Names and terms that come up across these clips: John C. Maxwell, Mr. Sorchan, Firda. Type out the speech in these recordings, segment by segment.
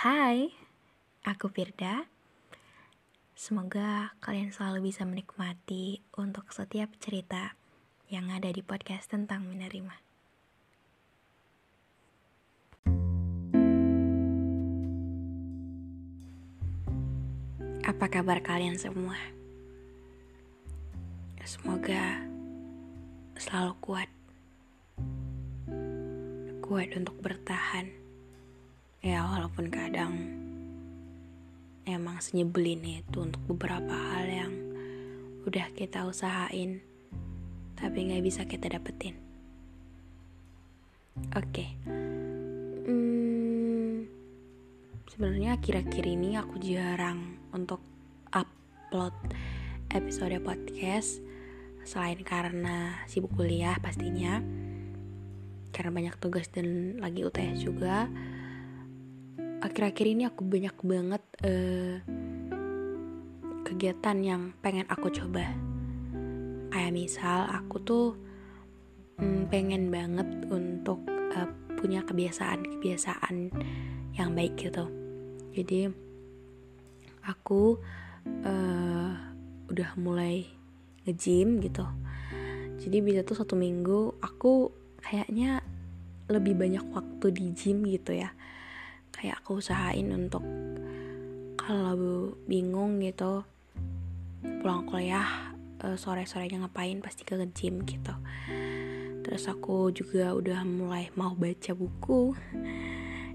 Hai, aku Firda. Semoga kalian selalu bisa menikmati untuk setiap cerita yang ada di podcast tentang menerima. Apa kabar kalian semua? Semoga selalu kuat untuk bertahan. Ya, walaupun kadang emang senyebelin itu untuk beberapa hal yang udah kita usahain tapi gak bisa kita dapetin. Oke. Sebenarnya akhir-akhir ini aku jarang untuk upload episode podcast, selain karena sibuk kuliah pastinya, karena banyak tugas dan lagi UTS juga. Akhir-akhir ini aku banyak banget kegiatan yang pengen aku coba. Kayak misal aku tuh pengen banget untuk punya kebiasaan yang baik gitu. Jadi aku udah mulai nge-gym gitu. Jadi bisa tuh 1 minggu aku kayaknya lebih banyak waktu di gym gitu ya. Kayak aku usahain untuk kalau bingung gitu pulang kuliah sore-sorenya ngapain pasti ke gym gitu. Terus aku juga udah mulai mau baca buku,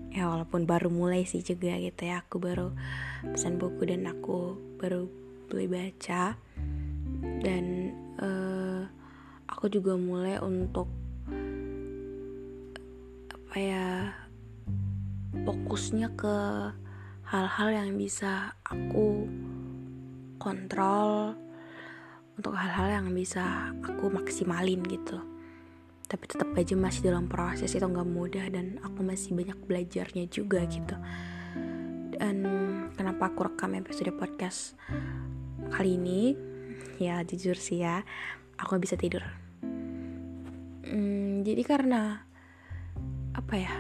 ya walaupun baru mulai sih juga gitu ya. Aku baru pesan buku dan aku baru beli baca. Dan aku juga mulai untuk apa ya, fokusnya ke hal-hal yang bisa aku kontrol, untuk hal-hal yang bisa aku maksimalin gitu. Tapi tetap aja masih dalam proses, itu gak mudah dan aku masih banyak belajarnya juga gitu. Dan kenapa aku rekam episode podcast kali ini? Ya jujur sih ya, aku bisa tidur. Jadi karena apa ya,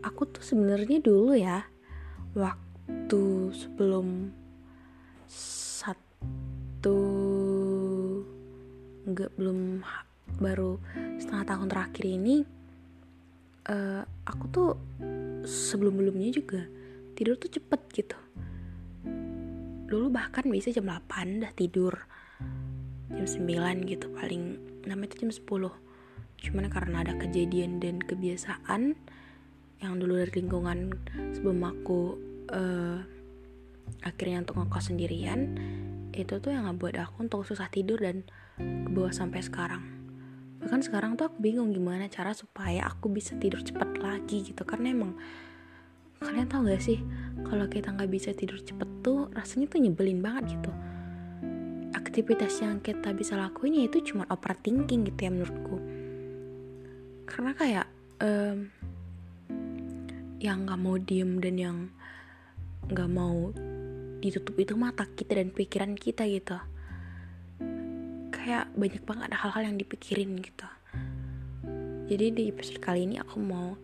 aku tuh sebenarnya dulu ya, waktu sebelum baru setengah tahun terakhir ini, aku tuh sebelum-belumnya juga tidur tuh cepet gitu. Dulu bahkan bisa jam 8 udah tidur, jam 9 gitu, paling namanya itu jam 10. Cuman karena ada kejadian dan kebiasaan yang dulu dari lingkungan sebelum aku akhirnya untuk ngekos sendirian, itu tuh yang ngebuat aku untuk susah tidur dan ke bawah sampai sekarang. Bahkan sekarang tuh aku bingung gimana cara supaya aku bisa tidur cepat lagi gitu. Karena emang kalian tau gak sih, kalau kita gak bisa tidur cepet tuh rasanya tuh nyebelin banget gitu. Aktivitas yang kita bisa lakuin ya itu cuma overthinking gitu ya menurutku. Karena kayak yang gak mau diem dan yang gak mau ditutup itu mata kita dan pikiran kita gitu. Kayak banyak banget hal-hal yang dipikirin gitu. Jadi di episode kali ini aku mau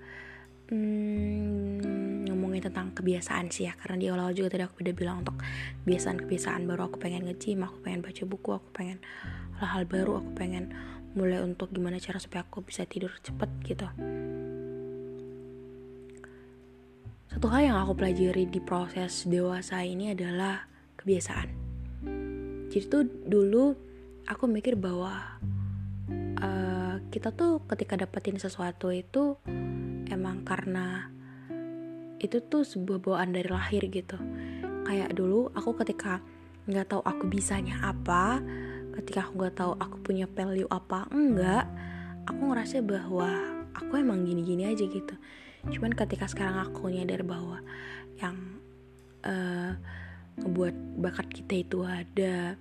ngomongin tentang kebiasaan sih ya. Karena di awal juga tadi aku udah bilang untuk kebiasaan-kebiasaan baru. Aku pengen nge-gym, aku pengen baca buku, aku pengen hal-hal baru, aku pengen mulai untuk gimana cara supaya aku bisa tidur cepet gitu. Satu hal yang aku pelajari di proses dewasa ini adalah kebiasaan. Jadi tuh dulu aku mikir bahwa kita tuh ketika dapetin sesuatu itu emang karena itu tuh sebuah bawaan dari lahir gitu. Kayak dulu aku ketika gak tahu aku bisanya apa, ketika aku gak tahu aku punya value apa enggak, aku ngerasa bahwa aku emang gini-gini aja gitu. Cuman ketika sekarang aku nyadar bahwa yang ngebuat bakat kita itu ada,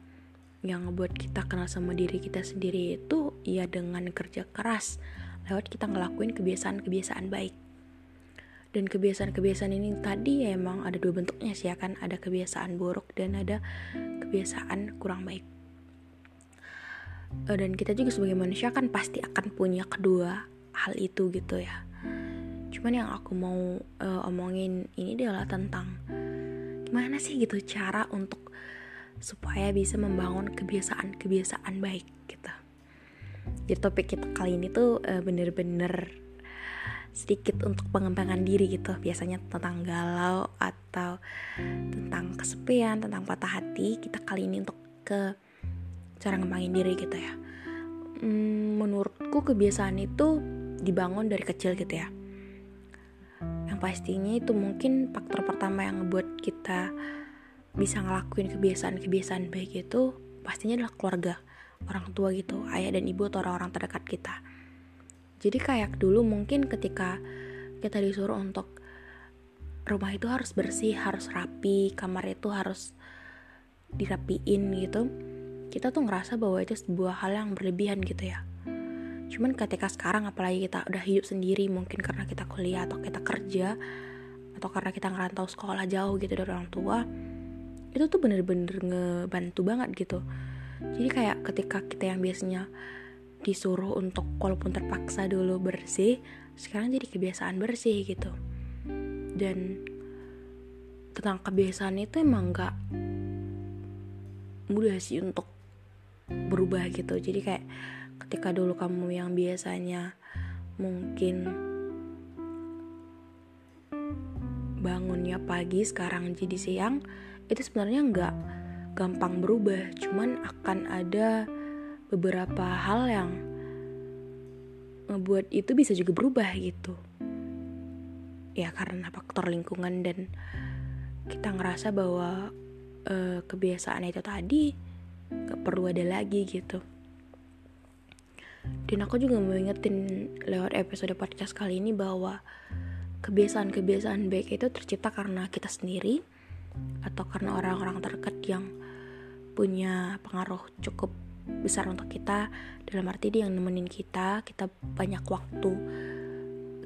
yang ngebuat kita kenal sama diri kita sendiri itu ya dengan kerja keras, lewat kita ngelakuin kebiasaan-kebiasaan baik. Dan kebiasaan-kebiasaan ini tadi ya emang ada 2 bentuknya sih ya kan. Ada kebiasaan buruk dan ada kebiasaan kurang baik. Dan kita juga sebagai manusia kan pasti akan punya kedua hal itu gitu ya. Cuman yang aku mau omongin ini adalah tentang gimana sih gitu cara untuk supaya bisa membangun kebiasaan baik gitu. Jadi topik kita kali ini tuh bener-bener sedikit untuk pengembangan diri gitu. Biasanya tentang galau atau tentang kesepian, tentang patah hati. Kita kali ini untuk ke cara ngembangin diri gitu ya. Menurutku kebiasaan itu dibangun dari kecil gitu ya. Yang pastinya itu mungkin faktor pertama yang ngebuat kita bisa ngelakuin kebiasaan-kebiasaan baik itu pastinya adalah keluarga, orang tua gitu, ayah dan ibu atau orang-orang terdekat kita. Jadi kayak dulu mungkin ketika kita disuruh untuk rumah itu harus bersih, harus rapi, kamar itu harus dirapiin gitu, kita tuh ngerasa bahwa itu sebuah hal yang berlebihan gitu ya. Cuman ketika sekarang apalagi kita udah hidup sendiri, mungkin karena kita kuliah atau kita kerja atau karena kita ngerantau sekolah jauh gitu dari orang tua, itu tuh bener-bener ngebantu banget gitu. Jadi kayak ketika kita yang biasanya disuruh untuk walaupun terpaksa dulu bersih, sekarang jadi kebiasaan bersih gitu. Dan tentang kebiasaan itu emang gak mudah sih untuk berubah gitu. Jadi kayak ketika dulu kamu yang biasanya mungkin bangunnya pagi sekarang jadi siang, itu sebenarnya nggak gampang berubah, cuman akan ada beberapa hal yang ngebuat itu bisa juga berubah gitu ya, karena faktor lingkungan dan kita ngerasa bahwa kebiasaan itu tadi gak perlu ada lagi gitu. Dan aku juga mau ingetin lewat episode podcast kali ini bahwa kebiasaan-kebiasaan baik itu tercipta karena kita sendiri atau karena orang-orang terdekat yang punya pengaruh cukup besar untuk kita. Dalam arti dia yang nemenin kita banyak waktu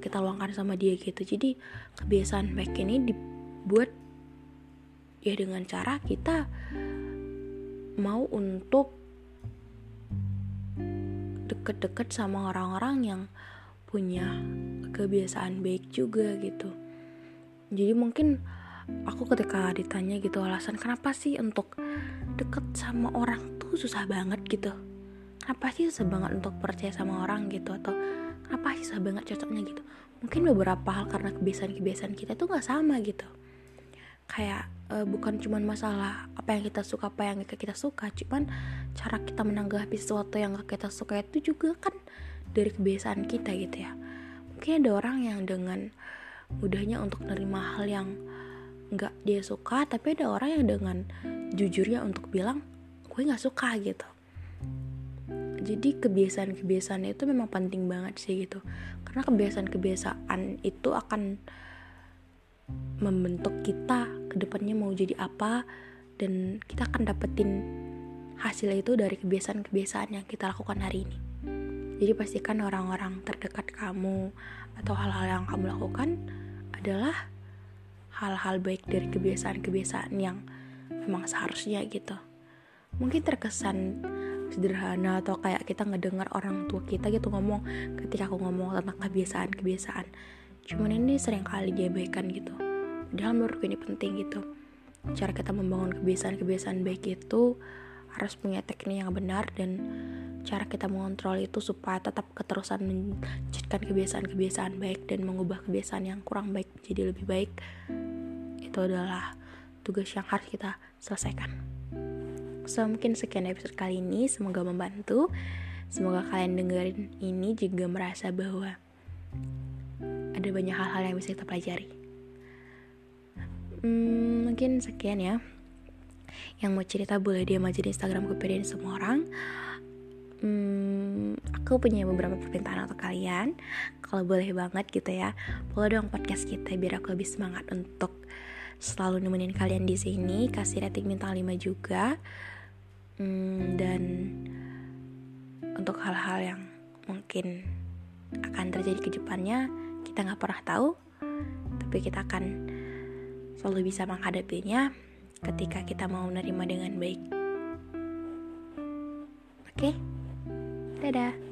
kita luangkan sama dia gitu. Jadi kebiasaan baik ini dibuat ya dengan cara kita mau untuk deket-deket sama orang-orang yang punya kebiasaan baik juga gitu. Jadi mungkin aku ketika ditanya gitu alasan kenapa sih untuk deket sama orang tuh susah banget gitu, kenapa sih susah banget untuk percaya sama orang gitu, atau kenapa sih susah banget cocoknya gitu, mungkin beberapa hal karena kebiasaan-kebiasaan kita tuh gak sama gitu. Kayak bukan cuma masalah apa yang kita suka, apa yang gak kita suka, cuman cara kita menanggapi sesuatu yang gak kita suka itu juga kan dari kebiasaan kita gitu ya. Mungkin ada orang yang dengan mudahnya untuk menerima hal yang gak dia suka, tapi ada orang yang dengan jujurnya untuk bilang gue gak suka gitu. Jadi kebiasaan-kebiasaan itu memang penting banget sih gitu, karena kebiasaan-kebiasaan itu akan membentuk kita kedepannya mau jadi apa, dan kita akan dapetin hasil itu dari kebiasaan-kebiasaan yang kita lakukan hari ini. Jadi pastikan orang-orang terdekat kamu atau hal-hal yang kamu lakukan adalah hal-hal baik dari kebiasaan-kebiasaan yang memang seharusnya gitu. Mungkin terkesan sederhana atau kayak kita ngedengar orang tua kita gitu ngomong ketika aku ngomong tentang kebiasaan-kebiasaan, cuman ini seringkali diabaikan gitu. Padahal menurutku ini penting gitu. Cara kita membangun kebiasaan-kebiasaan baik itu harus punya teknik yang benar, dan cara kita mengontrol itu supaya tetap keterusan menjadikan kebiasaan-kebiasaan baik dan mengubah kebiasaan yang kurang baik menjadi lebih baik, itu adalah tugas yang harus kita selesaikan. So, mungkin sekian episode kali ini. Semoga membantu. Semoga kalian dengerin ini juga merasa bahwa ada banyak hal-hal yang bisa kita pelajari. Mungkin sekian ya. Yang mau cerita boleh DM aja di Instagram kepedean semua orang. Aku punya beberapa permintaan untuk kalian. Kalau boleh banget gitu ya, follow dong podcast kita biar aku lebih semangat untuk selalu nemenin kalian di sini. Kasih rating bintang 5 juga. Dan untuk hal-hal yang mungkin akan terjadi ke depannya kita gak pernah tahu, tapi kita akan selalu bisa menghadapinya ketika kita mau menerima dengan baik. Oke? Dadah.